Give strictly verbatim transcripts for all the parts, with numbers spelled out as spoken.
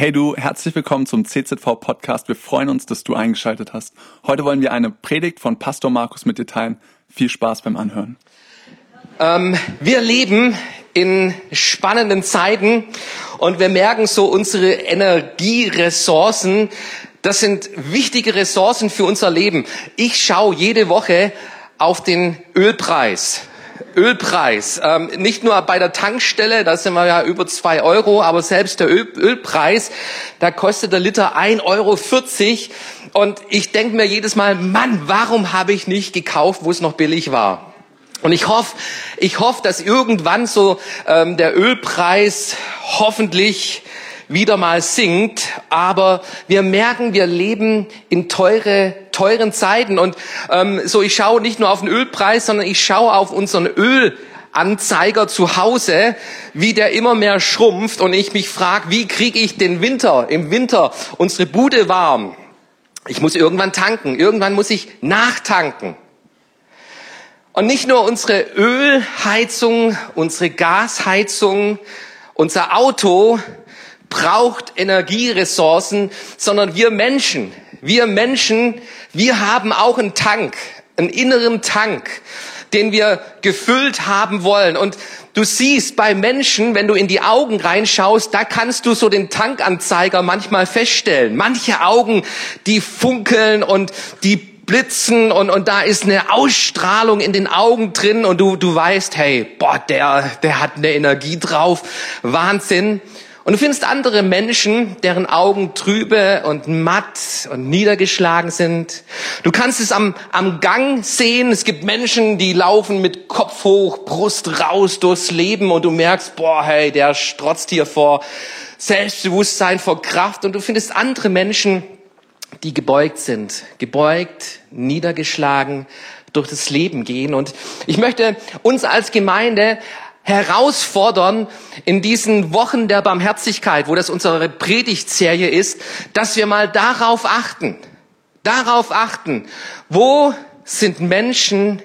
Hey du, herzlich willkommen zum C Z V-Podcast. Wir freuen uns, dass du eingeschaltet hast. Heute wollen wir eine Predigt von Pastor Markus mit dir teilen. Viel Spaß beim Anhören. Ähm, wir leben in spannenden Zeiten und wir merken so, unsere Energieressourcen, das sind wichtige Ressourcen für unser Leben. Ich schaue jede Woche auf den Ölpreis. Ölpreis, ähm, nicht nur bei der Tankstelle, da sind wir ja über zwei Euro, aber selbst der Öl- Ölpreis, da kostet der Liter ein Euro vierzig und ich denke mir jedes Mal, Mann, warum habe ich nicht gekauft, wo es noch billig war? Und ich hoffe, ich hoffe, dass irgendwann so ähm, der Ölpreis hoffentlich wieder mal sinkt, aber wir merken, wir leben in teure, teuren Zeiten und ähm, so, ich schaue nicht nur auf den Ölpreis, sondern ich schaue auf unseren Ölanzeiger zu Hause, wie der immer mehr schrumpft und ich mich frage, wie kriege ich den Winter, im Winter unsere Bude warm? Ich muss irgendwann tanken, irgendwann muss ich nachtanken. Und nicht nur unsere Ölheizung, unsere Gasheizung, unser Auto braucht Energieressourcen, sondern wir Menschen, wir Menschen, wir haben auch einen Tank, einen inneren Tank, den wir gefüllt haben wollen. Und du siehst bei Menschen, wenn du in die Augen reinschaust, da kannst du so den Tankanzeiger manchmal feststellen. Manche Augen, die funkeln und die blitzen und, und da ist eine Ausstrahlung in den Augen drin und du, du weißt, hey, boah, der, der hat eine Energie drauf, Wahnsinn. Und du findest andere Menschen, deren Augen trübe und matt und niedergeschlagen sind. Du kannst es am, am Gang sehen. Es gibt Menschen, die laufen mit Kopf hoch, Brust raus durchs Leben und du merkst, boah, hey, der strotzt hier vor Selbstbewusstsein, vor Kraft. Und du findest andere Menschen, die gebeugt sind, gebeugt, niedergeschlagen, durch das Leben gehen. Und ich möchte uns als Gemeinde herausfordern in diesen Wochen der Barmherzigkeit, wo das unsere Predigtserie ist, dass wir mal darauf achten, darauf achten, wo sind Menschen,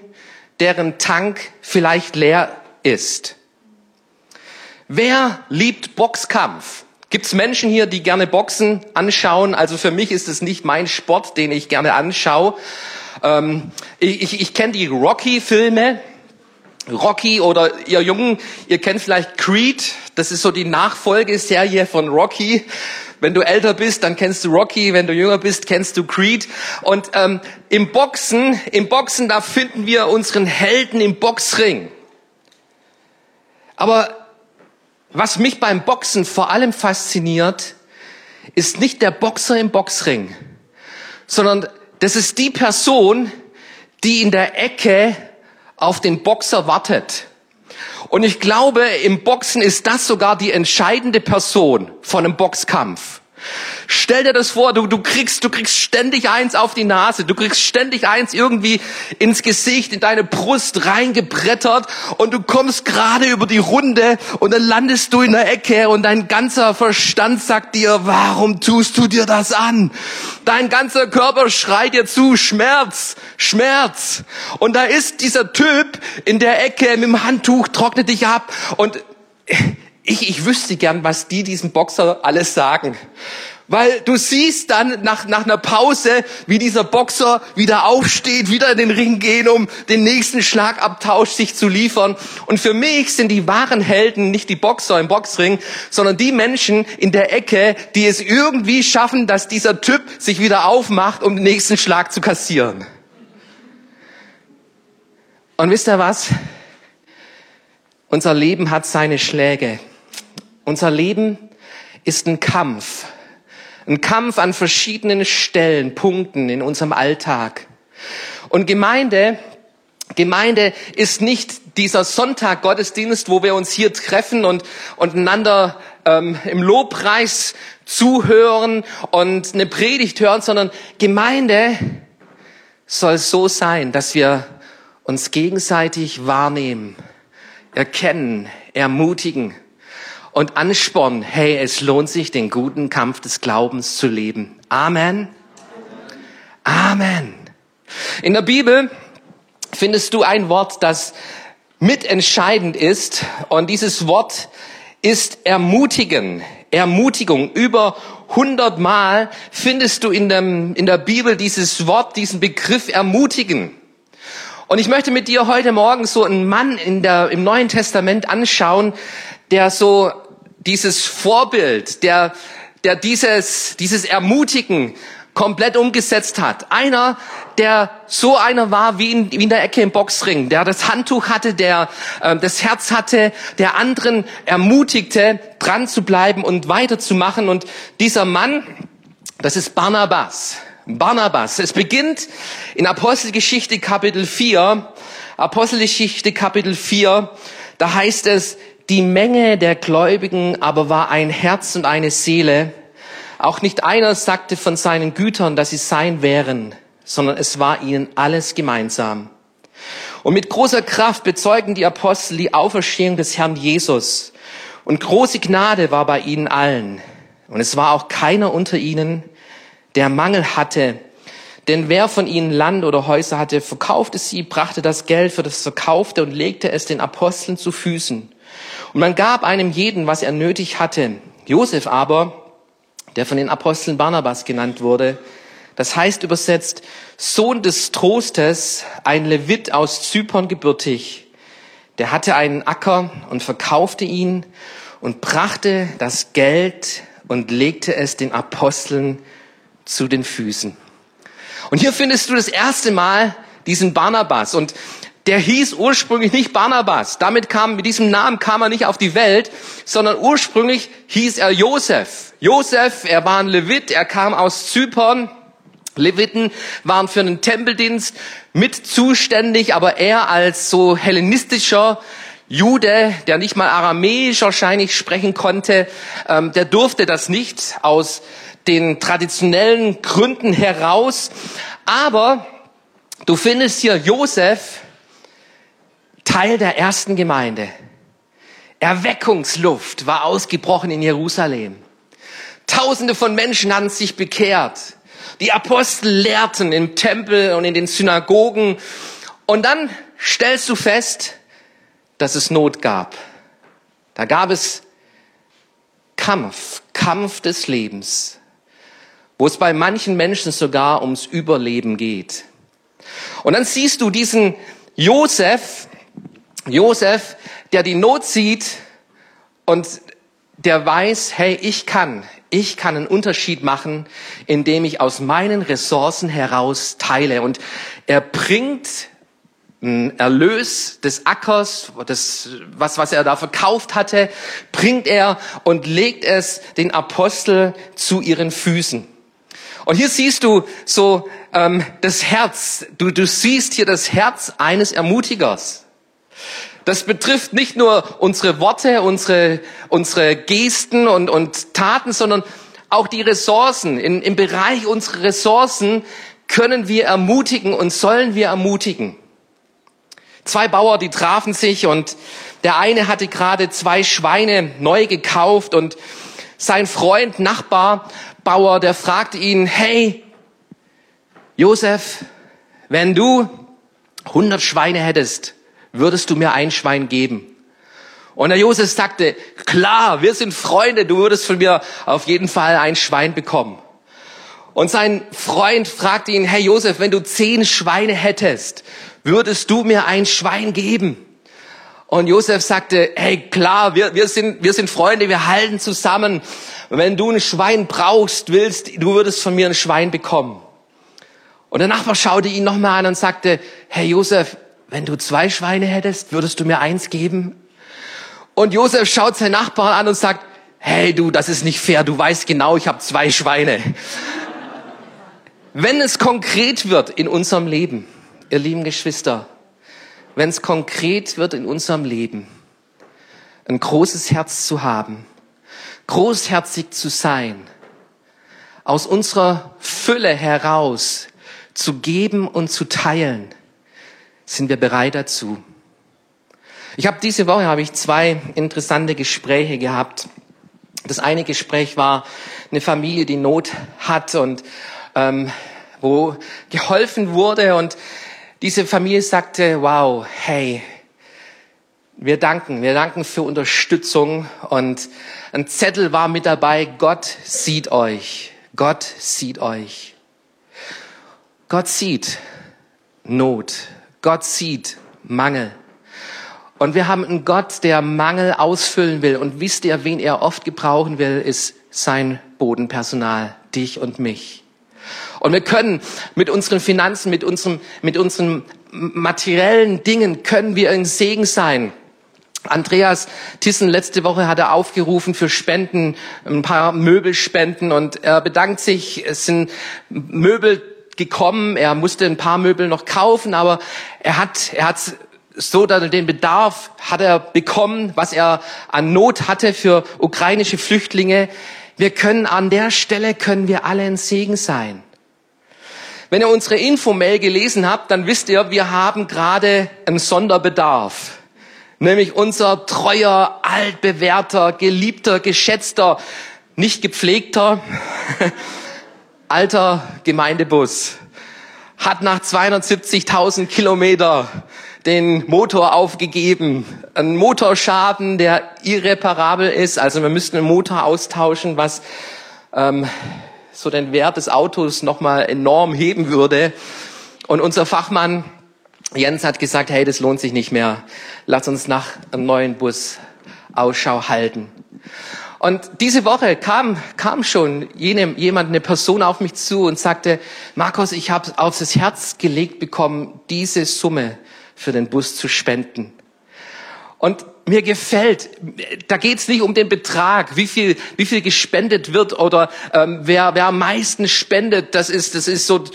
deren Tank vielleicht leer ist. Wer liebt Boxkampf? Gibt's Menschen hier, die gerne Boxen anschauen? Also für mich ist es nicht mein Sport, den ich gerne anschaue. Ähm, ich ich, ich kenne die Rocky-Filme. Rocky oder ihr Jungen, ihr kennt vielleicht Creed, das ist so die Nachfolgeserie von Rocky. Wenn du älter bist, dann kennst du Rocky, wenn du jünger bist, kennst du Creed. Und ähm, im Boxen, im Boxen, da finden wir unseren Helden im Boxring. Aber was mich beim Boxen vor allem fasziniert, ist nicht der Boxer im Boxring, sondern das ist die Person, die in der Ecke auf den Boxer wartet. Und ich glaube, im Boxen ist das sogar die entscheidende Person von einem Boxkampf. Stell dir das vor, du, du kriegst, du kriegst ständig eins auf die Nase, du kriegst ständig eins irgendwie ins Gesicht, in deine Brust reingebrettert und du kommst gerade über die Runde und dann landest du in der Ecke und dein ganzer Verstand sagt dir, warum tust du dir das an? Dein ganzer Körper schreit dir zu, Schmerz, Schmerz. Und da ist dieser Typ in der Ecke mit dem Handtuch, trocknet dich ab und Ich, ich wüsste gern, was die diesem Boxer alles sagen. Weil du siehst dann nach, nach einer Pause, wie dieser Boxer wieder aufsteht, wieder in den Ring geht, um den nächsten Schlagabtausch sich zu liefern. Und für mich sind die wahren Helden nicht die Boxer im Boxring, sondern die Menschen in der Ecke, die es irgendwie schaffen, dass dieser Typ sich wieder aufmacht, um den nächsten Schlag zu kassieren. Und wisst ihr was? Unser Leben hat seine Schläge. Unser Leben ist ein Kampf. Ein Kampf an verschiedenen Stellen, Punkten in unserem Alltag. Und Gemeinde, Gemeinde ist nicht dieser Sonntag-Gottesdienst, wo wir uns hier treffen und, und einander ähm, im Lobpreis zuhören und eine Predigt hören, sondern Gemeinde soll so sein, dass wir uns gegenseitig wahrnehmen, erkennen, ermutigen und anspornen, hey, es lohnt sich, den guten Kampf des Glaubens zu leben. Amen. Amen. In der Bibel findest du ein Wort, das mitentscheidend ist. Und dieses Wort ist ermutigen. Ermutigung. Über hundert Mal findest du in der, in der Bibel dieses Wort, diesen Begriff ermutigen. Und ich möchte mit dir heute Morgen so einen Mann in der, im Neuen Testament anschauen, der so dieses Vorbild, der, der dieses, dieses Ermutigen komplett umgesetzt hat. Einer, der so einer war wie in, wie in der Ecke im Boxring, der das Handtuch hatte, der äh, das Herz hatte, der anderen ermutigte, dran zu bleiben und weiterzumachen. Und dieser Mann, das ist Barnabas. Barnabas. Es beginnt in Apostelgeschichte Kapitel vier. Apostelgeschichte Kapitel vier, da heißt es, die Menge der Gläubigen aber war ein Herz und eine Seele. Auch nicht einer sagte von seinen Gütern, dass sie sein wären, sondern es war ihnen alles gemeinsam. Und mit großer Kraft bezeugen die Apostel die Auferstehung des Herrn Jesus. Und große Gnade war bei ihnen allen. Und es war auch keiner unter ihnen, der Mangel hatte. Denn wer von ihnen Land oder Häuser hatte, verkaufte sie, brachte das Geld für das Verkaufte und legte es den Aposteln zu Füßen. Und man gab einem jeden, was er nötig hatte. Josef aber, der von den Aposteln Barnabas genannt wurde, das heißt übersetzt Sohn des Trostes, ein Levit aus Zypern gebürtig, der hatte einen Acker und verkaufte ihn und brachte das Geld und legte es den Aposteln zu den Füßen. Und hier findest du das erste Mal diesen Barnabas, und der hieß ursprünglich nicht Barnabas. Damit kam, mit diesem Namen kam er nicht auf die Welt, sondern ursprünglich hieß er Josef. Josef, er war ein Levit, er kam aus Zypern. Leviten waren für den Tempeldienst mit zuständig, aber er als so hellenistischer Jude, der nicht mal aramäisch wahrscheinlich sprechen konnte, ähm, der durfte das nicht aus den traditionellen Gründen heraus. Aber du findest hier Josef, Teil der ersten Gemeinde. Erweckungsluft war ausgebrochen in Jerusalem. Tausende von Menschen hatten sich bekehrt. Die Apostel lehrten im Tempel und in den Synagogen. Und dann stellst du fest, dass es Not gab. Da gab es Kampf, Kampf des Lebens, wo es bei manchen Menschen sogar ums Überleben geht. Und dann siehst du diesen Josef, Josef, der die Not sieht und der weiß, hey, ich kann, ich kann einen Unterschied machen, indem ich aus meinen Ressourcen heraus teile. Und er bringt einen Erlös des Ackers, das, was, was er da verkauft hatte, bringt er und legt es den Apostel zu ihren Füßen. Und hier siehst du so ähm, das Herz, du, du siehst hier das Herz eines Ermutigers. Das betrifft nicht nur unsere Worte, unsere, unsere Gesten und, und Taten, sondern auch die Ressourcen. In, im Bereich unserer Ressourcen können wir ermutigen und sollen wir ermutigen. Zwei Bauer, die trafen sich, und der eine hatte gerade zwei Schweine neu gekauft, und sein Freund, Nachbar, Bauer, der fragte ihn, hey, Josef, wenn du hundert Schweine hättest, würdest du mir ein Schwein geben? Und der Josef sagte, klar, wir sind Freunde, du würdest von mir auf jeden Fall ein Schwein bekommen. Und sein Freund fragte ihn, hey Josef, wenn du zehn Schweine hättest, würdest du mir ein Schwein geben? Und Josef sagte, hey klar, wir, wir sind, wir sind Freunde, wir halten zusammen. Wenn du ein Schwein brauchst, willst, du würdest von mir ein Schwein bekommen. Und der Nachbar schaute ihn nochmal an und sagte, hey Josef, wenn du zwei Schweine hättest, würdest du mir eins geben? Und Josef schaut seinen Nachbarn an und sagt, hey du, das ist nicht fair, du weißt genau, ich habe zwei Schweine. Wenn es konkret wird in unserem Leben, ihr lieben Geschwister, wenn es konkret wird in unserem Leben, ein großes Herz zu haben, großherzig zu sein, aus unserer Fülle heraus zu geben und zu teilen, sind wir bereit dazu? Ich habe diese Woche habe ich zwei interessante Gespräche gehabt. Das eine Gespräch war eine Familie, die Not hat und ähm, wo geholfen wurde. Und diese Familie sagte: Wow, hey, Wir danken, wir danken für Unterstützung, und ein Zettel war mit dabei: Gott sieht euch, Gott sieht euch. Gott sieht Not, Gott sieht Mangel. Und wir haben einen Gott, der Mangel ausfüllen will. Und wisst ihr, wen er oft gebrauchen will, ist sein Bodenpersonal, dich und mich. Und wir können mit unseren Finanzen, mit unserem, mit unseren materiellen Dingen, können wir ein Segen sein. Andreas Thyssen, letzte Woche hat er aufgerufen für Spenden, ein paar Möbelspenden, und er bedankt sich. Es sind Möbel gekommen. Er musste ein paar Möbel noch kaufen, aber er hat, er hat so den Bedarf hat er bekommen, was er an Not hatte für ukrainische Flüchtlinge. Wir können an der Stelle, können wir alle ein Segen sein. Wenn ihr unsere Info-Mail gelesen habt, dann wisst ihr, wir haben gerade einen Sonderbedarf. Nämlich unser treuer, altbewährter, geliebter, geschätzter, nicht gepflegter, alter Gemeindebus hat nach zweihundertsiebzigtausend Kilometer den Motor aufgegeben. Ein Motorschaden, der irreparabel ist. Also wir müssten einen Motor austauschen, was ähm, so den Wert des Autos nochmal enorm heben würde. Und unser Fachmann Jens hat gesagt, hey, das lohnt sich nicht mehr. Lass uns nach einem neuen Bus Ausschau halten. Und diese Woche kam, kam schon jene, jemand, eine Person auf mich zu und sagte: Markus, ich habe auf das Herz gelegt bekommen, diese Summe für den Bus zu spenden. Und mir gefällt, da geht's nicht um den Betrag, wie viel, wie viel gespendet wird oder ähm, wer, wer am meisten spendet. Das ist, das ist so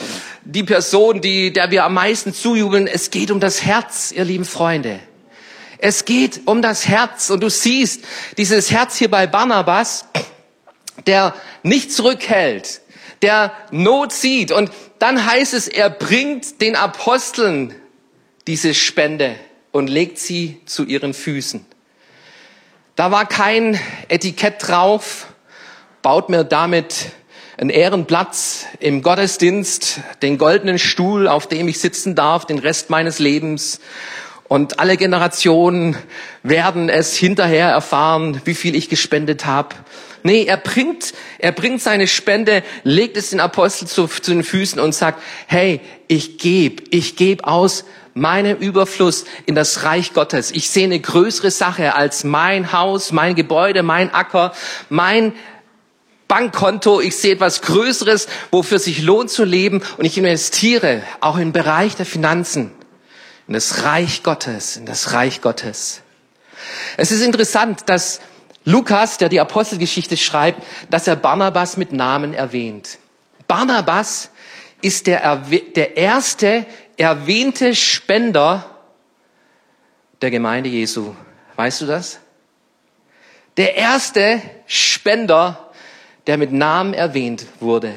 die Person, die, der wir am meisten zujubeln. Es geht um das Herz, ihr lieben Freunde. Es geht um das Herz, und du siehst dieses Herz hier bei Barnabas, der nicht zurückhält, der Not sieht. Und dann heißt es, er bringt den Aposteln diese Spende und legt sie zu ihren Füßen. Da war kein Etikett drauf: baut mir damit einen Ehrenplatz im Gottesdienst, den goldenen Stuhl, auf dem ich sitzen darf, den Rest meines Lebens. Und alle Generationen werden es hinterher erfahren, wie viel ich gespendet habe. Nee, er bringt, er bringt seine Spende, legt es den Apostel zu, zu den Füßen und sagt: Hey, ich gebe, ich gebe aus meinem Überfluss in das Reich Gottes. Ich sehe eine größere Sache als mein Haus, mein Gebäude, mein Acker, mein Bankkonto. Ich sehe etwas Größeres, wofür sich lohnt zu leben, und ich investiere auch im Bereich der Finanzen. In das Reich Gottes, in das Reich Gottes. Es ist interessant, dass Lukas, der die Apostelgeschichte schreibt, dass er Barnabas mit Namen erwähnt. Barnabas ist der, der erste erwähnte Spender der Gemeinde Jesu. Weißt du das? Der erste Spender, der mit Namen erwähnt wurde.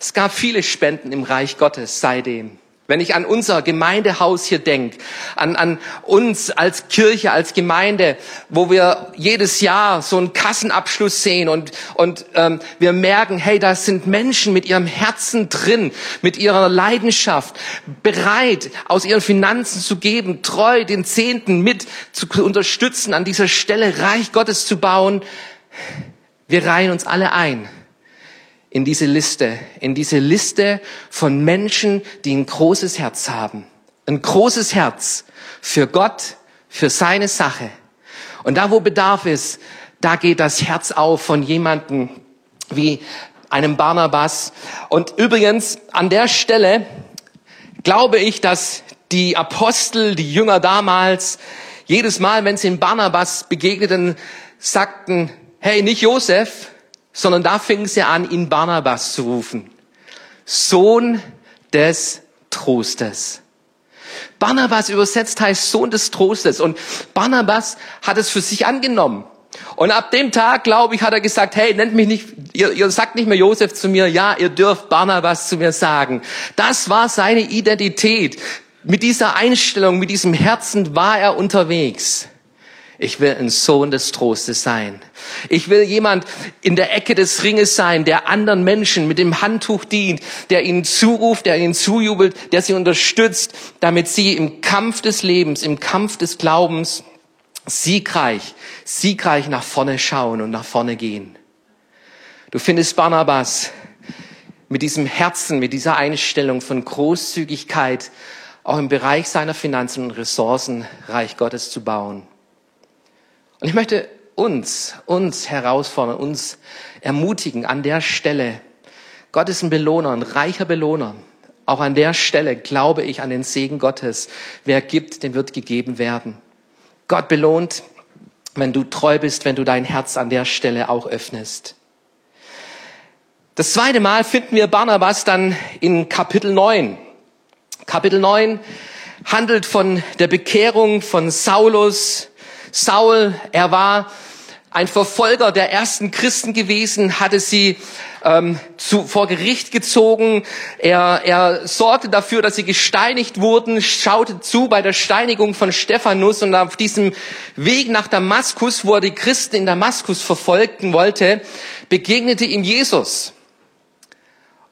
Es gab viele Spenden im Reich Gottes seitdem. Wenn ich an unser Gemeindehaus hier denke, an, an uns als Kirche, als Gemeinde, wo wir jedes Jahr so einen Kassenabschluss sehen, und, und ähm, wir merken, hey, da sind Menschen mit ihrem Herzen drin, mit ihrer Leidenschaft, bereit, aus ihren Finanzen zu geben, treu den Zehnten mit zu unterstützen, an dieser Stelle Reich Gottes zu bauen. Wir reihen uns alle ein in diese Liste, in diese Liste von Menschen, die ein großes Herz haben. Ein großes Herz für Gott, für seine Sache. Und da, wo Bedarf ist, da geht das Herz auf von jemandem wie einem Barnabas. Und übrigens, an der Stelle glaube ich, dass die Apostel, die Jünger damals, jedes Mal, wenn sie in Barnabas begegneten, sagten: Hey, nicht Josef, sondern da fingen sie an, ihn Barnabas zu rufen. Sohn des Trostes. Barnabas übersetzt heißt Sohn des Trostes. Und Barnabas hat es für sich angenommen. Und ab dem Tag, glaube ich, hat er gesagt: Hey, nennt mich nicht, ihr, ihr sagt nicht mehr Josef zu mir, ja, ihr dürft Barnabas zu mir sagen. Das war seine Identität. Mit dieser Einstellung, mit diesem Herzen war er unterwegs. Ich will ein Sohn des Trostes sein. Ich will jemand in der Ecke des Ringes sein, der anderen Menschen mit dem Handtuch dient, der ihnen zuruft, der ihnen zujubelt, der sie unterstützt, damit sie im Kampf des Lebens, im Kampf des Glaubens Siegreich, siegreich nach vorne schauen und nach vorne gehen. Du findest Barnabas mit diesem Herzen, mit dieser Einstellung von Großzügigkeit, auch im Bereich seiner Finanzen und Ressourcen, Reich Gottes zu bauen. Und ich möchte uns, uns herausfordern, uns ermutigen an der Stelle. Gott ist ein Belohner, ein reicher Belohner. Auch an der Stelle glaube ich an den Segen Gottes. Wer gibt, dem wird gegeben werden. Gott belohnt, wenn du treu bist, wenn du dein Herz an der Stelle auch öffnest. Das zweite Mal finden wir Barnabas dann in Kapitel neun. Kapitel neun handelt von der Bekehrung von Saulus. Saul, er war ein Verfolger der ersten Christen gewesen, hatte sie ähm, zu, vor Gericht gezogen. Er, er sorgte dafür, dass sie gesteinigt wurden, schaute zu bei der Steinigung von Stephanus. Und auf diesem Weg nach Damaskus, wo er die Christen in Damaskus verfolgen wollte, begegnete ihm Jesus.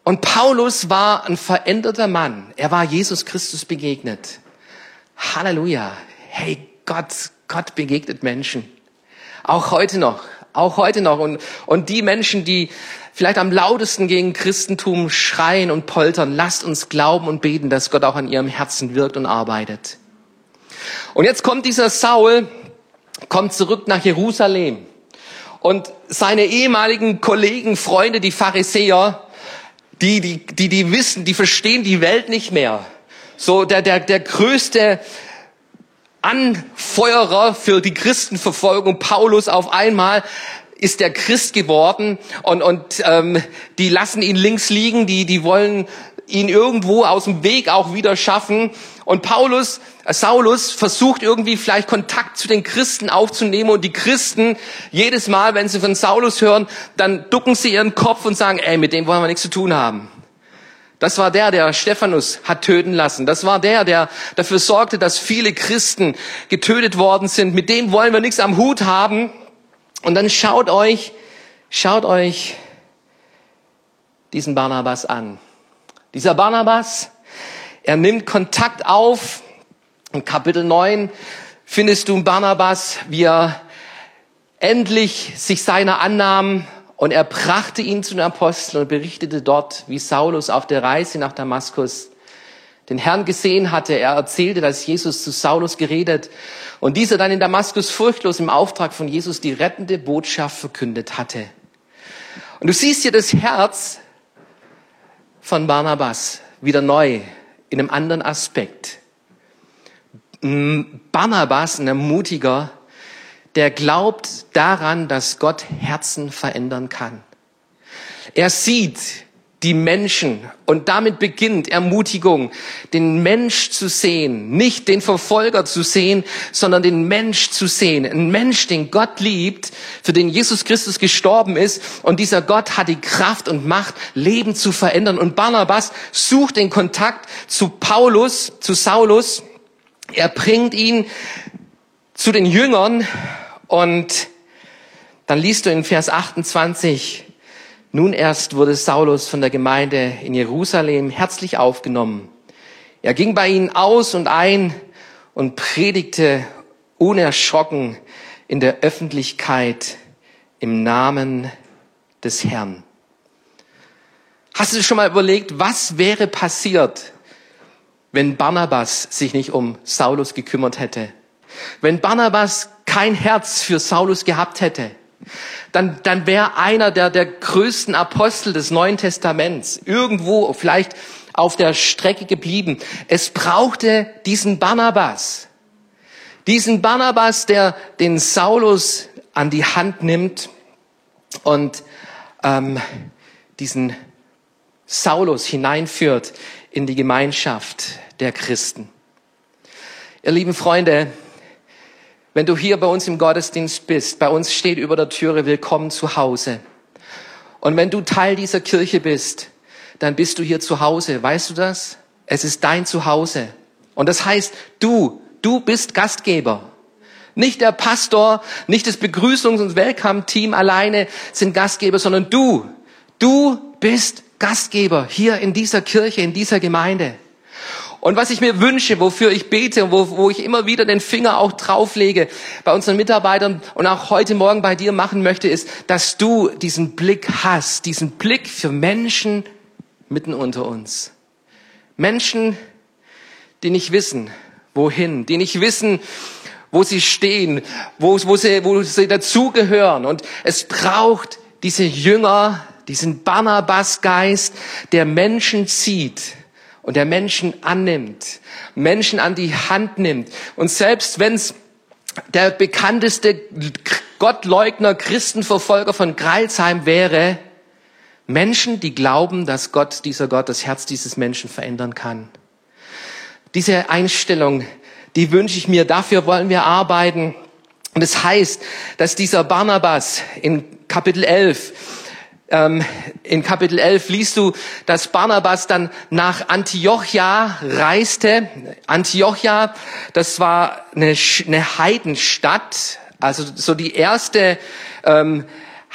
Und Paulus war ein veränderter Mann. Er war Jesus Christus begegnet. Halleluja. Hey, Gott, Gott begegnet Menschen. Auch heute noch, auch heute noch. Und, und die Menschen, die vielleicht am lautesten gegen Christentum schreien und poltern, lasst uns glauben und beten, dass Gott auch an ihrem Herzen wirkt und arbeitet. Und jetzt kommt dieser Saul, kommt zurück nach Jerusalem. Und seine ehemaligen Kollegen, Freunde, die Pharisäer, die, die, die, die wissen, die verstehen die Welt nicht mehr. So, der, der, der größte Anfeuerer für die Christenverfolgung, Paulus, auf einmal ist der Christ geworden und und ähm, die lassen ihn links liegen, die die wollen ihn irgendwo aus dem Weg auch wieder schaffen. Und Paulus, äh, Saulus versucht irgendwie vielleicht Kontakt zu den Christen aufzunehmen, und die Christen, jedes Mal, wenn sie von Saulus hören, dann ducken sie ihren Kopf und sagen, ey, mit dem wollen wir nichts zu tun haben. Das war der, der Stephanus hat töten lassen. Das war der, der dafür sorgte, dass viele Christen getötet worden sind. Mit dem wollen wir nichts am Hut haben. Und dann schaut euch, schaut euch diesen Barnabas an. Dieser Barnabas, er nimmt Kontakt auf. In Kapitel neun findest du Barnabas, wie er endlich sich seiner annahm. Und er brachte ihn zu den Aposteln und berichtete dort, wie Saulus auf der Reise nach Damaskus den Herrn gesehen hatte. Er erzählte, dass Jesus zu Saulus geredet und dieser dann in Damaskus furchtlos im Auftrag von Jesus die rettende Botschaft verkündet hatte. Und du siehst hier das Herz von Barnabas wieder neu, in einem anderen Aspekt. Barnabas, ein Ermutiger, der glaubt daran, dass Gott Herzen verändern kann. Er sieht die Menschen und damit beginnt Ermutigung, den Mensch zu sehen, nicht den Verfolger zu sehen, sondern den Mensch zu sehen. Ein Mensch, den Gott liebt, für den Jesus Christus gestorben ist, und dieser Gott hat die Kraft und Macht, Leben zu verändern. Und Barnabas sucht den Kontakt zu Paulus, zu Saulus. Er bringt ihn zu den Jüngern, und dann liest du in Vers achtundzwanzig, nun erst wurde Saulus von der Gemeinde in Jerusalem herzlich aufgenommen. Er ging bei ihnen aus und ein und predigte unerschrocken in der Öffentlichkeit im Namen des Herrn. Hast du dir schon mal überlegt, was wäre passiert, wenn Barnabas sich nicht um Saulus gekümmert hätte? Wenn Barnabas kein Herz für Saulus gehabt hätte, dann, dann wäre einer der, der größten Apostel des Neuen Testaments irgendwo vielleicht auf der Strecke geblieben. Es brauchte diesen Barnabas. Diesen Barnabas, der den Saulus an die Hand nimmt und ähm, diesen Saulus hineinführt in die Gemeinschaft der Christen. Ihr lieben Freunde, wenn du hier bei uns im Gottesdienst bist, bei uns steht über der Türe Willkommen zu Hause. Und wenn du Teil dieser Kirche bist, dann bist du hier zu Hause. Weißt du das? Es ist dein Zuhause. Und das heißt, du, du bist Gastgeber. Nicht der Pastor, nicht das Begrüßungs- und Welcome-Team alleine sind Gastgeber, sondern du, du bist Gastgeber hier in dieser Kirche, in dieser Gemeinde. Und was ich mir wünsche, wofür ich bete und wo, wo ich immer wieder den Finger auch drauflege bei unseren Mitarbeitern und auch heute Morgen bei dir machen möchte, ist, dass du diesen Blick hast, diesen Blick für Menschen mitten unter uns. Menschen, die nicht wissen, wohin, die nicht wissen, wo sie stehen, wo, wo sie, wo sie dazugehören. Und es braucht diese Jünger, diesen Barnabas-Geist, der Menschen zieht und der Menschen annimmt, Menschen an die Hand nimmt. Und selbst wenn es der bekannteste Gottleugner, Christenverfolger von Greilsheim wäre, Menschen, die glauben, dass Gott, dieser Gott, das Herz dieses Menschen verändern kann. Diese Einstellung, die wünsche ich mir, dafür wollen wir arbeiten. Und es heißt, dass dieser Barnabas in Kapitel elf, ähm, in Kapitel elf liest du, dass Barnabas dann nach Antiochia reiste. Antiochia, das war eine, eine Heidenstadt, also so die erste ähm,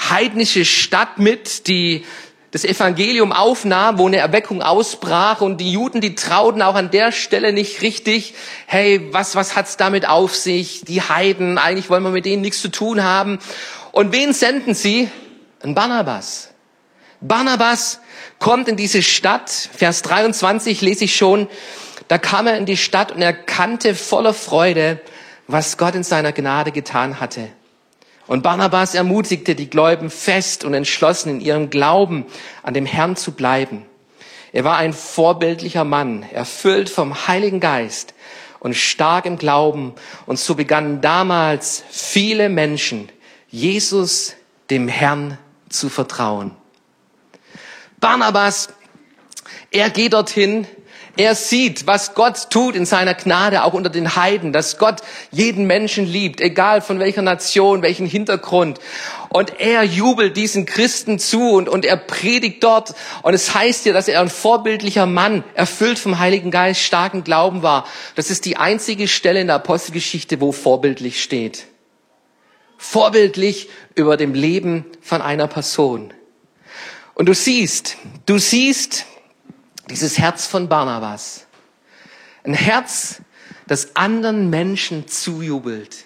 heidnische Stadt mit, die das Evangelium aufnahm, wo eine Erweckung ausbrach, und die Juden, die trauten auch an der Stelle nicht richtig. Hey, was was hat's damit auf sich? Die Heiden, eigentlich wollen wir mit denen nichts zu tun haben. Und wen senden sie? Ein Barnabas. Barnabas kommt in diese Stadt, Vers dreiundzwanzig lese ich schon, da kam er in die Stadt und erkannte voller Freude, was Gott in seiner Gnade getan hatte. Und Barnabas ermutigte die Gläubigen fest und entschlossen, in ihrem Glauben an dem Herrn zu bleiben. Er war ein vorbildlicher Mann, erfüllt vom Heiligen Geist und stark im Glauben. Und so begannen damals viele Menschen, Jesus, dem Herrn, zu vertrauen. Barnabas, er geht dorthin. Er sieht, was Gott tut in seiner Gnade, auch unter den Heiden, dass Gott jeden Menschen liebt, egal von welcher Nation, welchen Hintergrund. Und er jubelt diesen Christen zu und, und er predigt dort. Und es heißt hier, dass er ein vorbildlicher Mann, erfüllt vom Heiligen Geist, starken Glauben war. Das ist die einzige Stelle in der Apostelgeschichte, wo vorbildlich steht. Vorbildlich über dem Leben von einer Person. Und du siehst, du siehst, dieses Herz von Barnabas, ein Herz, das anderen Menschen zujubelt,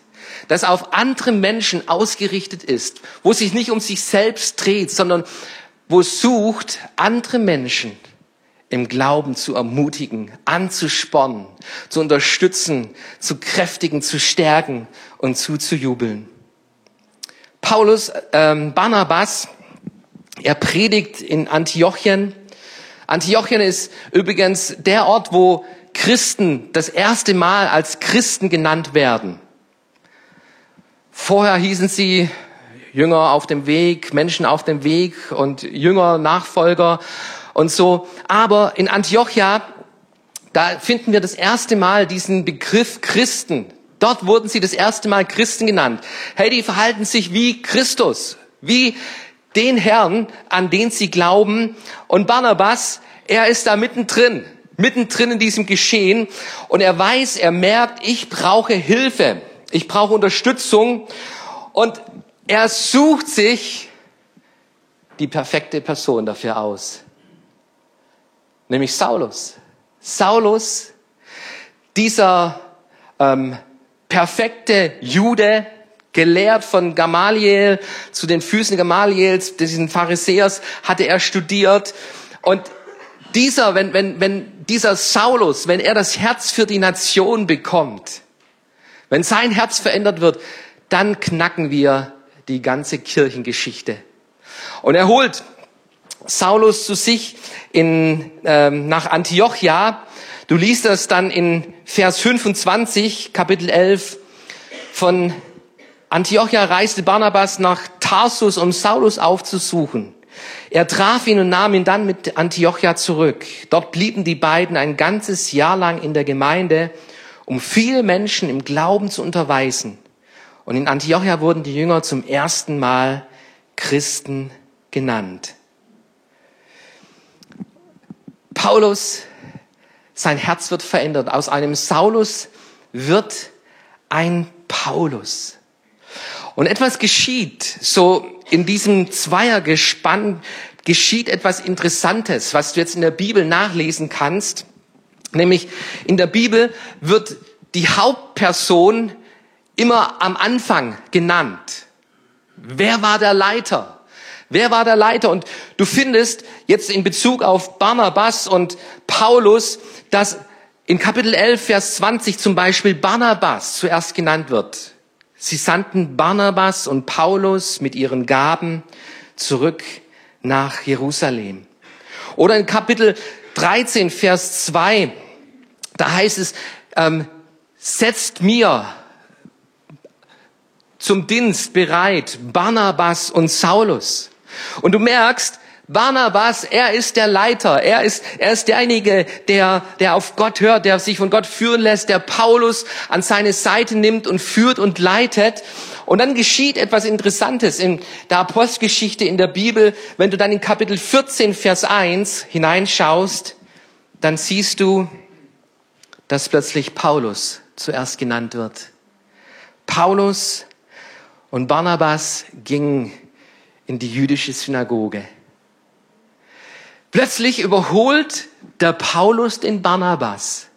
das auf andere Menschen ausgerichtet ist, wo sich nicht um sich selbst dreht, sondern wo sucht, andere Menschen im Glauben zu ermutigen, anzuspornen, zu unterstützen, zu kräftigen, zu stärken und zuzujubeln. Paulus, ähm, Barnabas, er predigt in Antiochien. Antiochien ist übrigens der Ort, wo Christen das erste Mal als Christen genannt werden. Vorher hießen sie Jünger auf dem Weg, Menschen auf dem Weg und Jünger, Nachfolger und so. Aber in Antiochia, da finden wir das erste Mal diesen Begriff Christen. Dort wurden sie das erste Mal Christen genannt. Hey, die verhalten sich wie Christus, wie den Herrn, an den sie glauben. Und Barnabas, er ist da mittendrin, mittendrin in diesem Geschehen. Und er weiß, er merkt, ich brauche Hilfe, ich brauche Unterstützung. Und er sucht sich die perfekte Person dafür aus. Nämlich Saulus. Saulus, dieser ähm, perfekte Jude, gelehrt von Gamaliel, zu den Füßen Gamaliels, diesen Pharisäers, hatte er studiert. Und dieser, wenn, wenn, wenn dieser Saulus, wenn er das Herz für die Nation bekommt, wenn sein Herz verändert wird, dann knacken wir die ganze Kirchengeschichte. Und er holt Saulus zu sich in, ähm, nach Antiochia. Du liest das dann in Vers fünfundzwanzig, Kapitel elf von Antiochia reiste Barnabas nach Tarsus, um Saulus aufzusuchen. Er traf ihn und nahm ihn dann mit Antiochia zurück. Dort blieben die beiden ein ganzes Jahr lang in der Gemeinde, um viele Menschen im Glauben zu unterweisen. Und in Antiochia wurden die Jünger zum ersten Mal Christen genannt. Paulus, sein Herz wird verändert. Aus einem Saulus wird ein Paulus. Und etwas geschieht, so in diesem Zweiergespann geschieht etwas Interessantes, was du jetzt in der Bibel nachlesen kannst. Nämlich in der Bibel wird die Hauptperson immer am Anfang genannt. Wer war der Leiter? Wer war der Leiter? Und du findest jetzt in Bezug auf Barnabas und Paulus, dass in Kapitel elf, Vers zwanzig zum Beispiel Barnabas zuerst genannt wird. Sie sandten Barnabas und Paulus mit ihren Gaben zurück nach Jerusalem. Oder in Kapitel dreizehn, Vers zwei, da heißt es, ähm, setzt mir zum Dienst bereit Barnabas und Saulus. Und du merkst, Barnabas, er ist der Leiter, er ist, er ist derjenige, der, der auf Gott hört, der sich von Gott führen lässt, der Paulus an seine Seite nimmt und führt und leitet. Und dann geschieht etwas Interessantes in der Apostelgeschichte, in der Bibel. Wenn du dann in Kapitel vierzehn, Vers eins hineinschaust, dann siehst du, dass plötzlich Paulus zuerst genannt wird. Paulus und Barnabas gingen in die jüdische Synagoge. Plötzlich überholt der Paulus den Barnabas.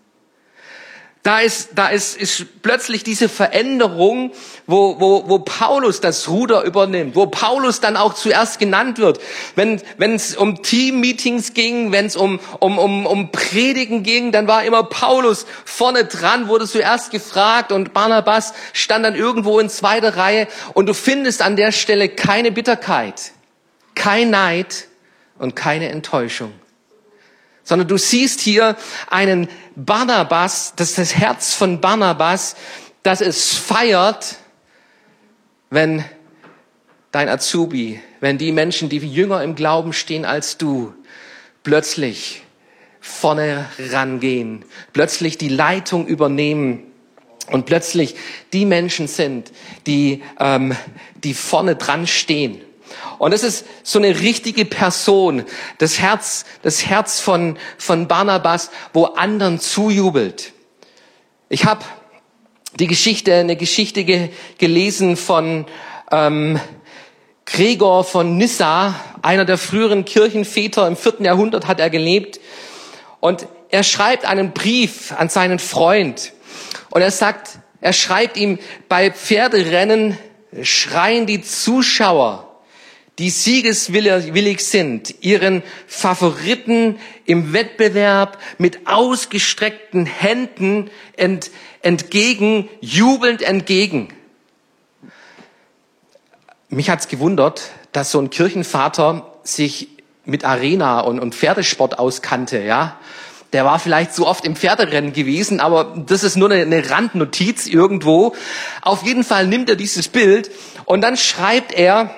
Da ist, da ist, ist plötzlich diese Veränderung, wo, wo, wo Paulus das Ruder übernimmt, wo Paulus dann auch zuerst genannt wird. Wenn, wenn es um Team-Meetings ging, wenn es um, um, um, um Predigen ging, dann war immer Paulus vorne dran, wurde zuerst gefragt und Barnabas stand dann irgendwo in zweiter Reihe und du findest an der Stelle keine Bitterkeit, kein Neid und keine Enttäuschung. Sondern du siehst hier einen Barnabas, das ist das Herz von Barnabas, das es feiert, wenn dein Azubi, wenn die Menschen, die jünger im Glauben stehen als du, plötzlich vorne rangehen, plötzlich die Leitung übernehmen und plötzlich die Menschen sind, die, ähm, die vorne dran stehen. Und das ist so eine richtige Person, das Herz, das Herz von, von Barnabas, wo anderen zujubelt. Ich habe die Geschichte, eine Geschichte ge, gelesen von ähm, Gregor von Nyssa, einer der früheren Kirchenväter. Im vierten Jahrhundert hat er gelebt. Und er schreibt einen Brief an seinen Freund. Und er sagt, er schreibt ihm, bei Pferderennen schreien die Zuschauer, die siegeswillig sind, ihren Favoriten im Wettbewerb mit ausgestreckten Händen ent, entgegen, jubelnd entgegen. Mich hat's gewundert, dass so ein Kirchenvater sich mit Arena und, und Pferdesport auskannte, ja. Der war vielleicht so oft im Pferderennen gewesen, aber das ist nur eine, eine Randnotiz irgendwo. Auf jeden Fall nimmt er dieses Bild und dann schreibt er,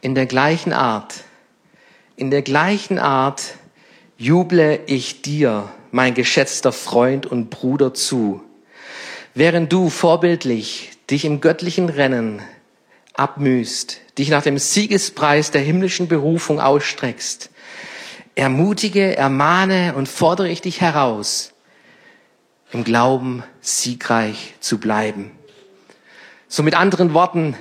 In der gleichen Art, in der gleichen Art juble ich dir, mein geschätzter Freund und Bruder, zu, während du vorbildlich dich im göttlichen Rennen abmühst, dich nach dem Siegespreis der himmlischen Berufung ausstreckst. Ermutige, ermahne und fordere ich dich heraus, im Glauben siegreich zu bleiben. So mit anderen Worten,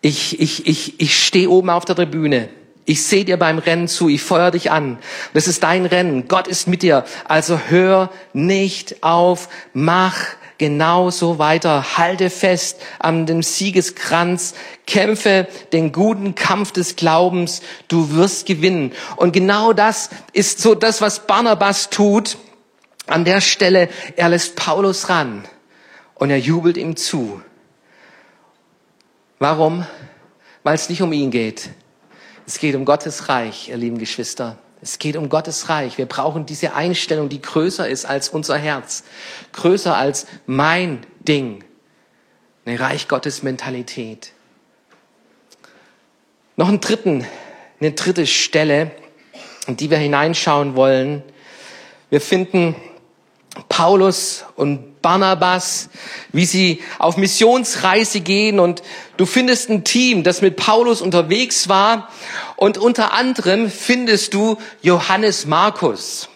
Ich, ich, ich, ich stehe oben auf der Tribüne. Ich sehe dir beim Rennen zu. Ich feuere dich an. Das ist dein Rennen. Gott ist mit dir. Also hör nicht auf. Mach genau so weiter. Halte fest an dem Siegeskranz. Kämpfe den guten Kampf des Glaubens. Du wirst gewinnen. Und genau das ist so das, was Barnabas tut. An der Stelle, er lässt Paulus ran. Und er jubelt ihm zu. Warum? Weil es nicht um ihn geht. Es geht um Gottes Reich, ihr lieben Geschwister. Es geht um Gottes Reich. Wir brauchen diese Einstellung, die größer ist als unser Herz. Größer als mein Ding. Eine Reich Gottes Mentalität. Noch einen dritten, eine dritte Stelle, in die wir hineinschauen wollen. Wir finden Paulus und Barnabas, wie sie auf Missionsreise gehen und du findest ein Team, das mit Paulus unterwegs war und unter anderem findest du Johannes Markus.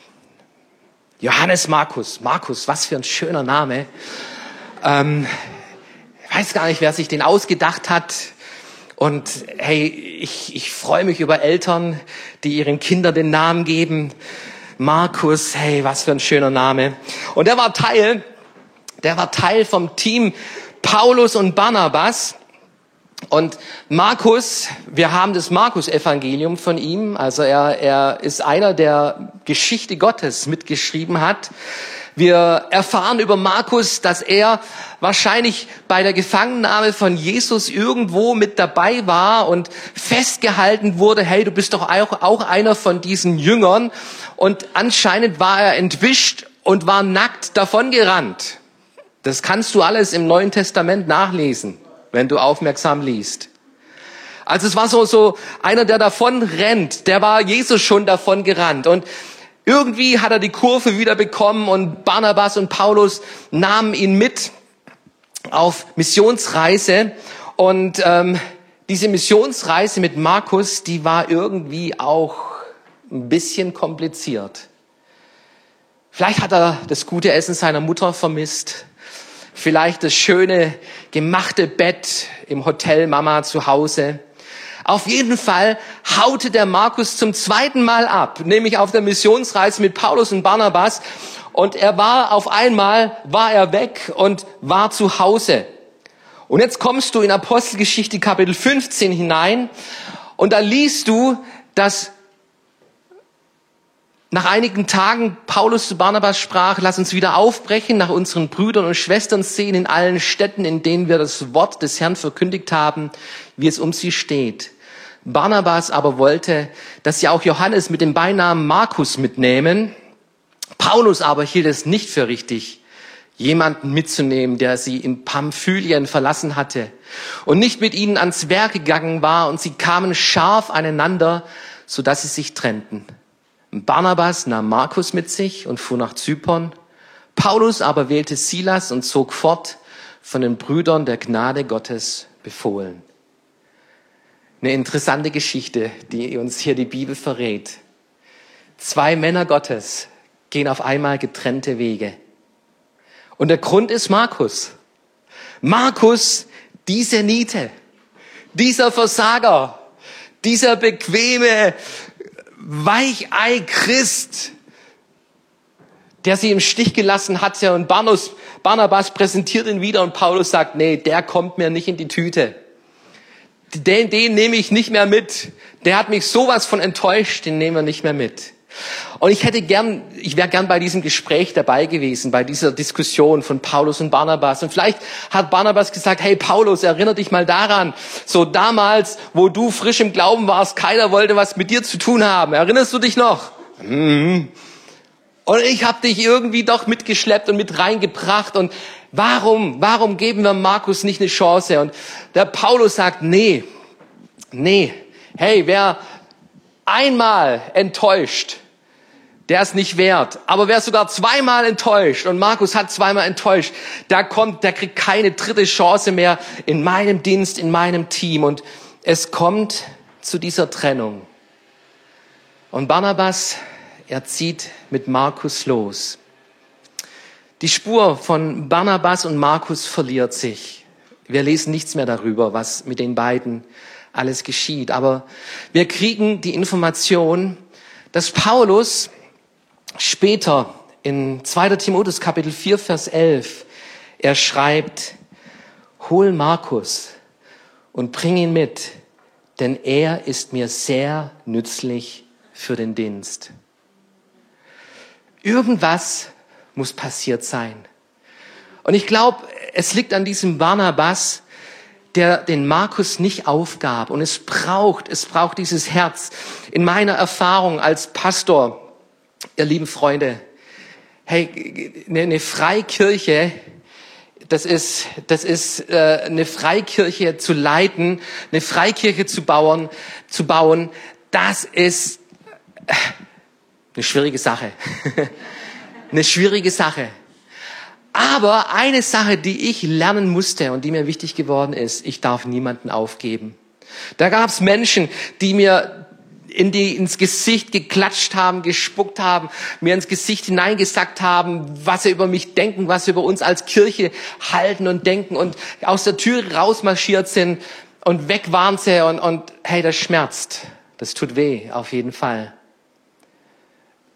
Johannes Markus, Markus, was für ein schöner Name. Ähm, ich weiß gar nicht, wer sich den ausgedacht hat. Und hey, ich, ich freue mich über Eltern, die ihren Kindern den Namen geben. Markus, hey, was für ein schöner Name. Und der war Teil, der war Teil vom Team Paulus und Barnabas. Und Markus, wir haben das Markus-Evangelium von ihm. Also er, er ist einer, der Geschichte Gottes mitgeschrieben hat. Wir erfahren über Markus, dass er wahrscheinlich bei der Gefangennahme von Jesus irgendwo mit dabei war und festgehalten wurde, hey, du bist doch auch einer von diesen Jüngern. Und anscheinend war er entwischt und war nackt davongerannt. Das kannst du alles im Neuen Testament nachlesen, wenn du aufmerksam liest. Also es war so, so einer, der davon rennt, der war Jesus schon davon gerannt. Und irgendwie hat er die Kurve wieder bekommen und Barnabas und Paulus nahmen ihn mit auf Missionsreise. Und ähm, diese Missionsreise mit Markus, die war irgendwie auch ein bisschen kompliziert. Vielleicht hat er das gute Essen seiner Mutter vermisst. Vielleicht das schöne, gemachte Bett im Hotel Mama zu Hause. Auf jeden Fall haute der Markus zum zweiten Mal ab, nämlich auf der Missionsreise mit Paulus und Barnabas. Und er war auf einmal, war er weg und war zu Hause. Und jetzt kommst du in Apostelgeschichte Kapitel fünfzehn hinein und da liest du, dass nach einigen Tagen Paulus zu Barnabas sprach, lass uns wieder aufbrechen, nach unseren Brüdern und Schwestern sehen in allen Städten, in denen wir das Wort des Herrn verkündigt haben, wie es um sie steht. Barnabas aber wollte, dass sie auch Johannes mit dem Beinamen Markus mitnehmen. Paulus aber hielt es nicht für richtig, jemanden mitzunehmen, der sie in Pamphylien verlassen hatte und nicht mit ihnen ans Werk gegangen war, und sie kamen scharf aneinander, sodass sie sich trennten. Barnabas nahm Markus mit sich und fuhr nach Zypern. Paulus aber wählte Silas und zog fort, von den Brüdern der Gnade Gottes befohlen. Eine interessante Geschichte, die uns hier die Bibel verrät. Zwei Männer Gottes gehen auf einmal getrennte Wege. Und der Grund ist Markus. Markus, diese Niete, dieser Versager, dieser bequeme Weichei-Christ, der sie im Stich gelassen hatte, und Barnabas präsentiert ihn wieder und Paulus sagt, nee, der kommt mir nicht in die Tüte. Den, den nehme ich nicht mehr mit. Der hat mich sowas von enttäuscht, den nehmen wir nicht mehr mit. Und ich hätte gern, ich wäre gern bei diesem Gespräch dabei gewesen, bei dieser Diskussion von Paulus und Barnabas. Und vielleicht hat Barnabas gesagt, hey Paulus, erinnere dich mal daran, so damals, wo du frisch im Glauben warst, keiner wollte was mit dir zu tun haben. Erinnerst du dich noch? Mhm. Und ich habe dich irgendwie doch mitgeschleppt und mit reingebracht. Und warum, warum geben wir Markus nicht eine Chance? Und der Paulus sagt, nee, nee, hey, wer einmal enttäuscht, der ist nicht wert. Aber wer sogar zweimal enttäuscht, und Markus hat zweimal enttäuscht, der kommt, der kriegt keine dritte Chance mehr in meinem Dienst, in meinem Team. Und es kommt zu dieser Trennung. Und Barnabas, er zieht mit Markus los. Die Spur von Barnabas und Markus verliert sich. Wir lesen nichts mehr darüber, was mit den beiden alles geschieht. Aber wir kriegen die Information, dass Paulus später in zweiter. Timotheus Kapitel vier, Vers elf, er schreibt, hol Markus und bring ihn mit, denn er ist mir sehr nützlich für den Dienst. Irgendwas muss passiert sein. Und ich glaube, es liegt an diesem Barnabas, der den Markus nicht aufgab. Und es braucht, es braucht dieses Herz. In meiner Erfahrung als Pastor, ihr lieben Freunde, hey, eine Freikirche, das ist, das ist äh, eine Freikirche zu leiten, eine Freikirche zu bauen, zu bauen, das ist äh, eine schwierige Sache. Eine schwierige Sache. Aber eine Sache, die ich lernen musste und die mir wichtig geworden ist, ich darf niemanden aufgeben. Da gab es Menschen, die mir in die, ins Gesicht geklatscht haben, gespuckt haben, mir ins Gesicht hineingesagt haben, was sie über mich denken, was sie über uns als Kirche halten und denken, und aus der Tür rausmarschiert sind und weg waren sie, und, und hey, das schmerzt, das tut weh auf jeden Fall.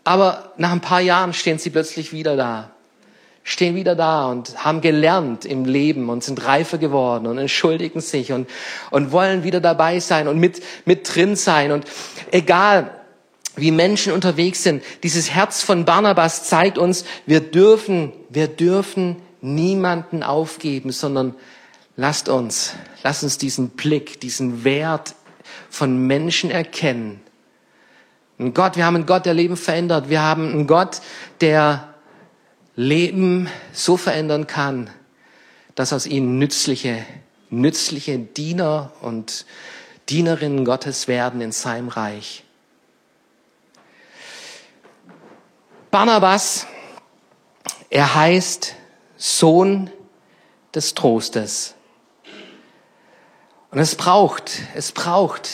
Aber nach ein paar Jahren stehen sie plötzlich wieder da. Stehen wieder da und haben gelernt im Leben und sind reifer geworden und entschuldigen sich und, und wollen wieder dabei sein und mit, mit drin sein. Und egal, wie Menschen unterwegs sind, dieses Herz von Barnabas zeigt uns, wir dürfen, wir dürfen niemanden aufgeben, sondern lasst uns, lasst uns diesen Blick, diesen Wert von Menschen erkennen. Ein Gott, wir haben einen Gott, der Leben verändert. Wir haben einen Gott, der Leben so verändern kann, dass aus ihnen nützliche, nützliche Diener und Dienerinnen Gottes werden in seinem Reich. Barnabas, er heißt Sohn des Trostes. Und es braucht, es braucht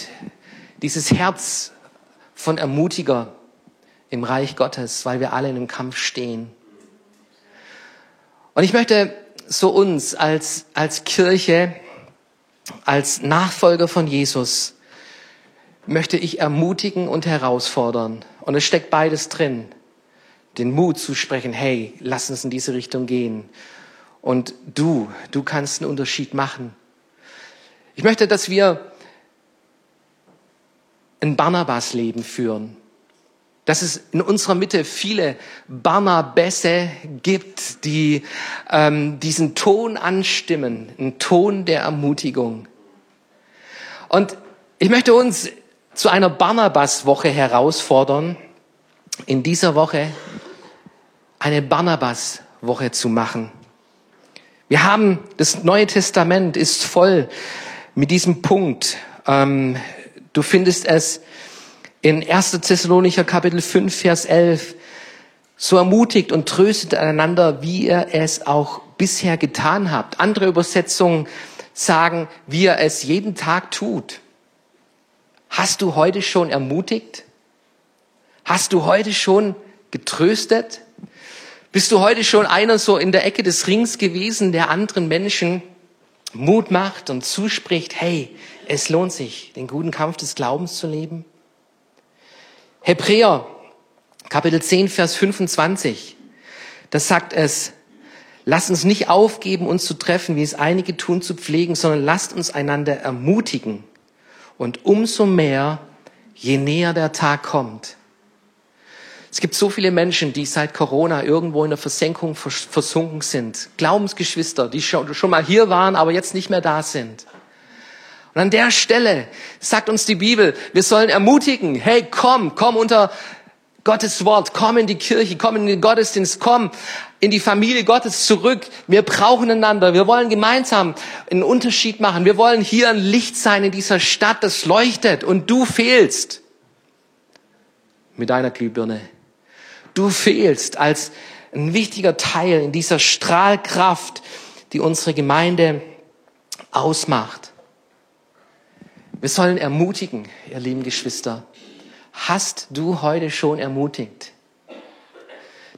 dieses Herz von Ermutiger im Reich Gottes, weil wir alle in einem Kampf stehen. Und ich möchte so uns als, als Kirche, als Nachfolger von Jesus, möchte ich ermutigen und herausfordern. Und es steckt beides drin. Den Mut zu sprechen, hey, lass uns in diese Richtung gehen. Und du, du kannst einen Unterschied machen. Ich möchte, dass wir ein Barnabas-Leben führen. Dass es in unserer Mitte viele Barnabässe gibt, die ähm, diesen Ton anstimmen, einen Ton der Ermutigung. Und ich möchte uns zu einer Barnabas-Woche herausfordern, in dieser Woche eine Barnabas-Woche zu machen. Wir haben, das Neue Testament ist voll mit diesem Punkt. Ähm, du findest es in erster Thessalonicher Kapitel fünf, Vers elf. So ermutigt und tröstet einander, wie ihr es auch bisher getan habt. Andere Übersetzungen sagen, wie ihr es jeden Tag tut. Hast du heute schon ermutigt? Hast du heute schon getröstet? Bist du heute schon einer so in der Ecke des Rings gewesen, der anderen Menschen Mut macht und zuspricht, hey, es lohnt sich, den guten Kampf des Glaubens zu leben? Hebräer, Kapitel zehn, Vers fünfundzwanzig, das sagt es, lasst uns nicht aufgeben, uns zu treffen, wie es einige tun, zu pflegen, sondern lasst uns einander ermutigen. Und umso mehr, je näher der Tag kommt. Es gibt so viele Menschen, die seit Corona irgendwo in der Versenkung vers- versunken sind. Glaubensgeschwister, die schon, schon mal hier waren, aber jetzt nicht mehr da sind. Und an der Stelle sagt uns die Bibel, wir sollen ermutigen, hey, komm, komm unter Gottes Wort, komm in die Kirche, komm in den Gottesdienst, komm in die Familie Gottes zurück. Wir brauchen einander, wir wollen gemeinsam einen Unterschied machen. Wir wollen hier ein Licht sein in dieser Stadt, das leuchtet und du fehlst mit deiner Glühbirne. Du fehlst als ein wichtiger Teil in dieser Strahlkraft, die unsere Gemeinde ausmacht. Wir sollen ermutigen, ihr lieben Geschwister. Hast du heute schon ermutigt?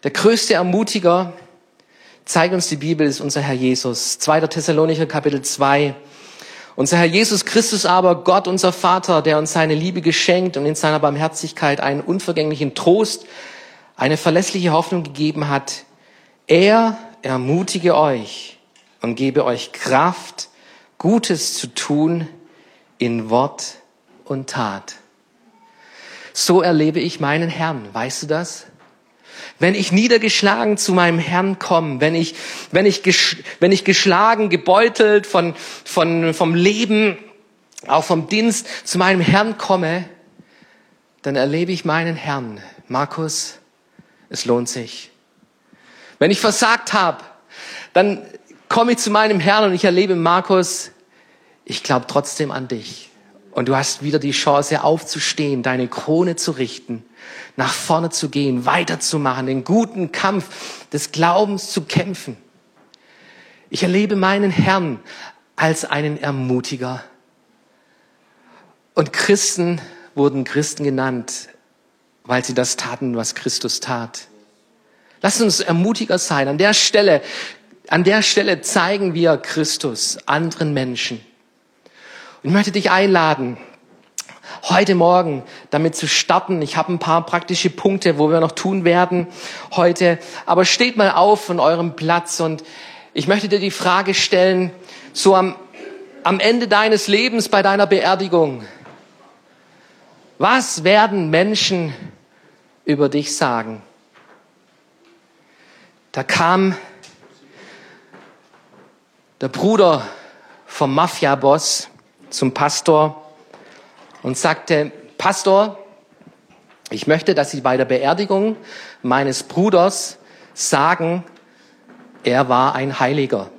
Der größte Ermutiger, zeigt uns die Bibel, ist unser Herr Jesus. zweiter Thessalonicher Kapitel zwei. Unser Herr Jesus Christus aber, Gott, unser Vater, der uns seine Liebe geschenkt und in seiner Barmherzigkeit einen unvergänglichen Trost, eine verlässliche Hoffnung gegeben hat, er ermutige euch und gebe euch Kraft, Gutes zu tun in Wort und Tat. So erlebe ich meinen Herrn, weißt du das? Wenn ich niedergeschlagen zu meinem Herrn komme, wenn ich, wenn ich, gesch- wenn ich geschlagen, gebeutelt von, von, vom Leben, auch vom Dienst zu meinem Herrn komme, dann erlebe ich meinen Herrn. Markus, es lohnt sich. Wenn ich versagt habe, dann komme ich zu meinem Herrn und ich erlebe Markus, ich glaube trotzdem an dich. Und du hast wieder die Chance aufzustehen, deine Krone zu richten, nach vorne zu gehen, weiterzumachen, den guten Kampf des Glaubens zu kämpfen. Ich erlebe meinen Herrn als einen Ermutiger. Und Christen wurden Christen genannt, weil sie das taten, was Christus tat. Lass uns Ermutiger sein. An der Stelle, an der Stelle zeigen wir Christus anderen Menschen. Ich möchte dich einladen, heute Morgen damit zu starten. Ich habe ein paar praktische Punkte, wo wir noch tun werden heute. Aber steht mal auf von eurem Platz und ich möchte dir die Frage stellen, so am, am Ende deines Lebens bei deiner Beerdigung, was werden Menschen über dich sagen? Da kam der Bruder vom Mafia-Boss zum Pastor und sagte, Pastor, ich möchte, dass Sie bei der Beerdigung meines Bruders sagen, er war ein Heiliger.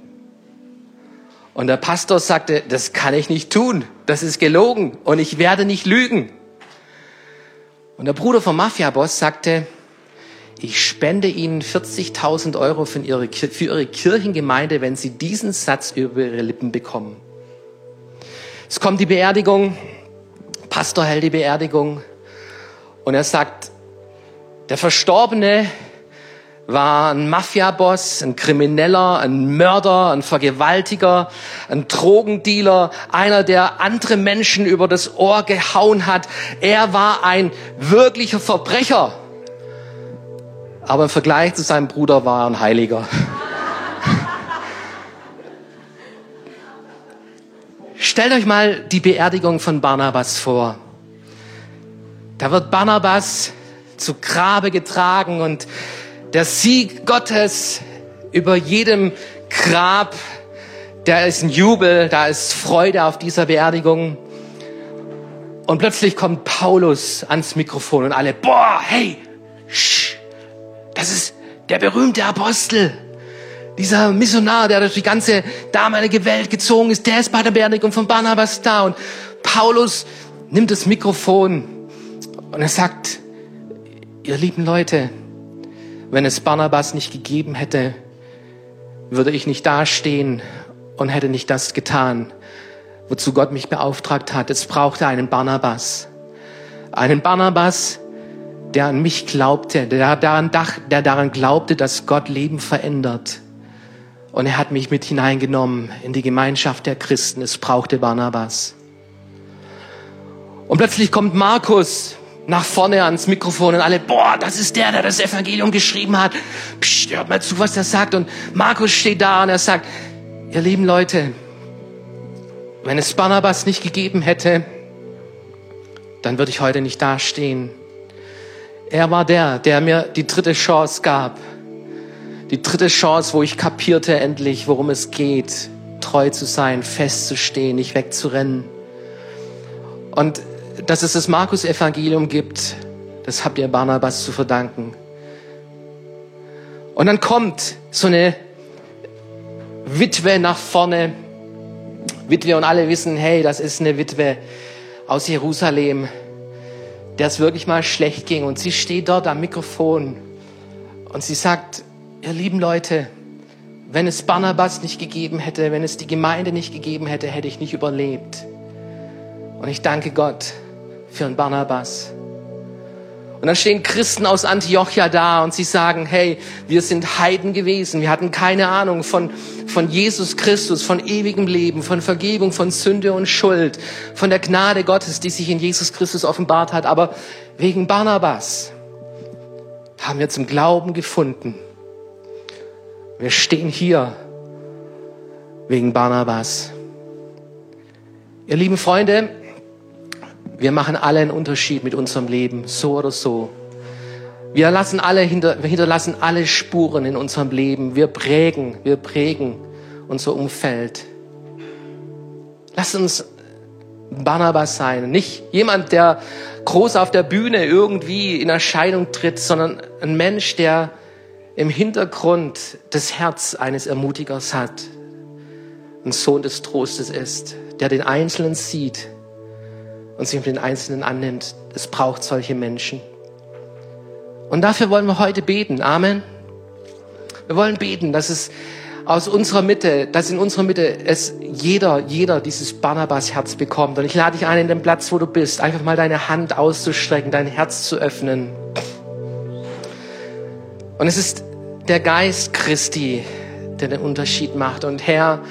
Und der Pastor sagte, das kann ich nicht tun, das ist gelogen und ich werde nicht lügen. Und der Bruder vom Mafia-Boss sagte, ich spende Ihnen vierzigtausend Euro für Ihre, für Ihre Kirchengemeinde, wenn Sie diesen Satz über Ihre Lippen bekommen. Es kommt die Beerdigung, Pastor hält die Beerdigung und er sagt, der Verstorbene war ein Mafiaboss, ein Krimineller, ein Mörder, ein Vergewaltiger, ein Drogendealer, einer, der andere Menschen über das Ohr gehauen hat. Er war ein wirklicher Verbrecher. Aber im Vergleich zu seinem Bruder war er ein Heiliger. Stellt euch mal die Beerdigung von Barnabas vor. Da wird Barnabas zu Grabe getragen und der Sieg Gottes über jedem Grab, da ist ein Jubel, da ist Freude auf dieser Beerdigung. Und plötzlich kommt Paulus ans Mikrofon und alle, boah, hey, shh, das ist der berühmte Apostel. Dieser Missionar, der durch die ganze damalige Welt gezogen ist, der ist bei der Beerdigung von Barnabas da. Und Paulus nimmt das Mikrofon und er sagt, ihr lieben Leute, wenn es Barnabas nicht gegeben hätte, würde ich nicht dastehen und hätte nicht das getan, wozu Gott mich beauftragt hat. Es brauchte einen Barnabas. Einen Barnabas, der an mich glaubte, der daran, dacht, der daran glaubte, dass Gott Leben verändert. Und er hat mich mit hineingenommen in die Gemeinschaft der Christen. Es brauchte Barnabas. Und plötzlich kommt Markus nach vorne ans Mikrofon und alle, boah, das ist der, der das Evangelium geschrieben hat. Psst, hört mal zu, was der sagt. Und Markus steht da und er sagt, ihr lieben Leute, wenn es Barnabas nicht gegeben hätte, dann würde ich heute nicht dastehen. Er war der, der mir die dritte Chance gab. Die dritte Chance, wo ich kapierte endlich, worum es geht. Treu zu sein, festzustehen, nicht wegzurennen. Und dass es das Markus-Evangelium gibt, das habt ihr Barnabas zu verdanken. Und dann kommt so eine Witwe nach vorne. Witwe und alle wissen, hey, das ist eine Witwe aus Jerusalem, der es wirklich mal schlecht ging. Und sie steht dort am Mikrofon und sie sagt, ihr lieben Leute, wenn es Barnabas nicht gegeben hätte, wenn es die Gemeinde nicht gegeben hätte, hätte ich nicht überlebt. Und ich danke Gott für einen Barnabas. Und dann stehen Christen aus Antiochia da und sie sagen, hey, wir sind Heiden gewesen. Wir hatten keine Ahnung von, von Jesus Christus, von ewigem Leben, von Vergebung, von Sünde und Schuld, von der Gnade Gottes, die sich in Jesus Christus offenbart hat. Aber wegen Barnabas haben wir zum Glauben gefunden. Wir stehen hier wegen Barnabas. Ihr lieben Freunde, wir machen alle einen Unterschied mit unserem Leben, so oder so. Wir lassen alle hinter, wir hinterlassen alle Spuren in unserem Leben. Wir prägen, wir prägen unser Umfeld. Lasst uns Barnabas sein. Nicht jemand, der groß auf der Bühne irgendwie in Erscheinung tritt, sondern ein Mensch, der im Hintergrund das Herz eines Ermutigers hat, ein Sohn des Trostes ist, der den Einzelnen sieht und sich um den Einzelnen annimmt. Es braucht solche Menschen. Und dafür wollen wir heute beten. Amen. Wir wollen beten, dass es aus unserer Mitte, dass in unserer Mitte es jeder, jeder dieses Barnabas-Herz bekommt. Und ich lade dich ein, in den Platz, wo du bist, einfach mal deine Hand auszustrecken, dein Herz zu öffnen. Und es ist der Geist Christi, der den Unterschied macht. Und Herr,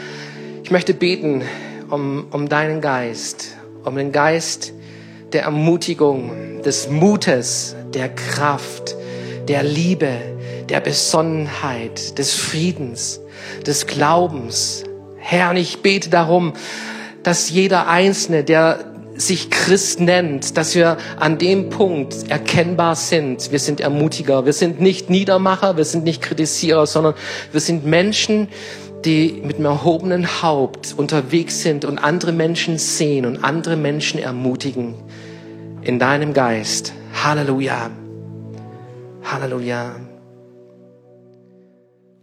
ich möchte beten um, um deinen Geist, um den Geist der Ermutigung, des Mutes, der Kraft, der Liebe, der Besonnenheit, des Friedens, des Glaubens. Herr, und ich bete darum, dass jeder Einzelne, der sich Christ nennt, dass wir an dem Punkt erkennbar sind. Wir sind Ermutiger, wir sind nicht Niedermacher, wir sind nicht Kritisierer, sondern wir sind Menschen, die mit einem erhobenen Haupt unterwegs sind und andere Menschen sehen und andere Menschen ermutigen. In deinem Geist. Halleluja. Halleluja.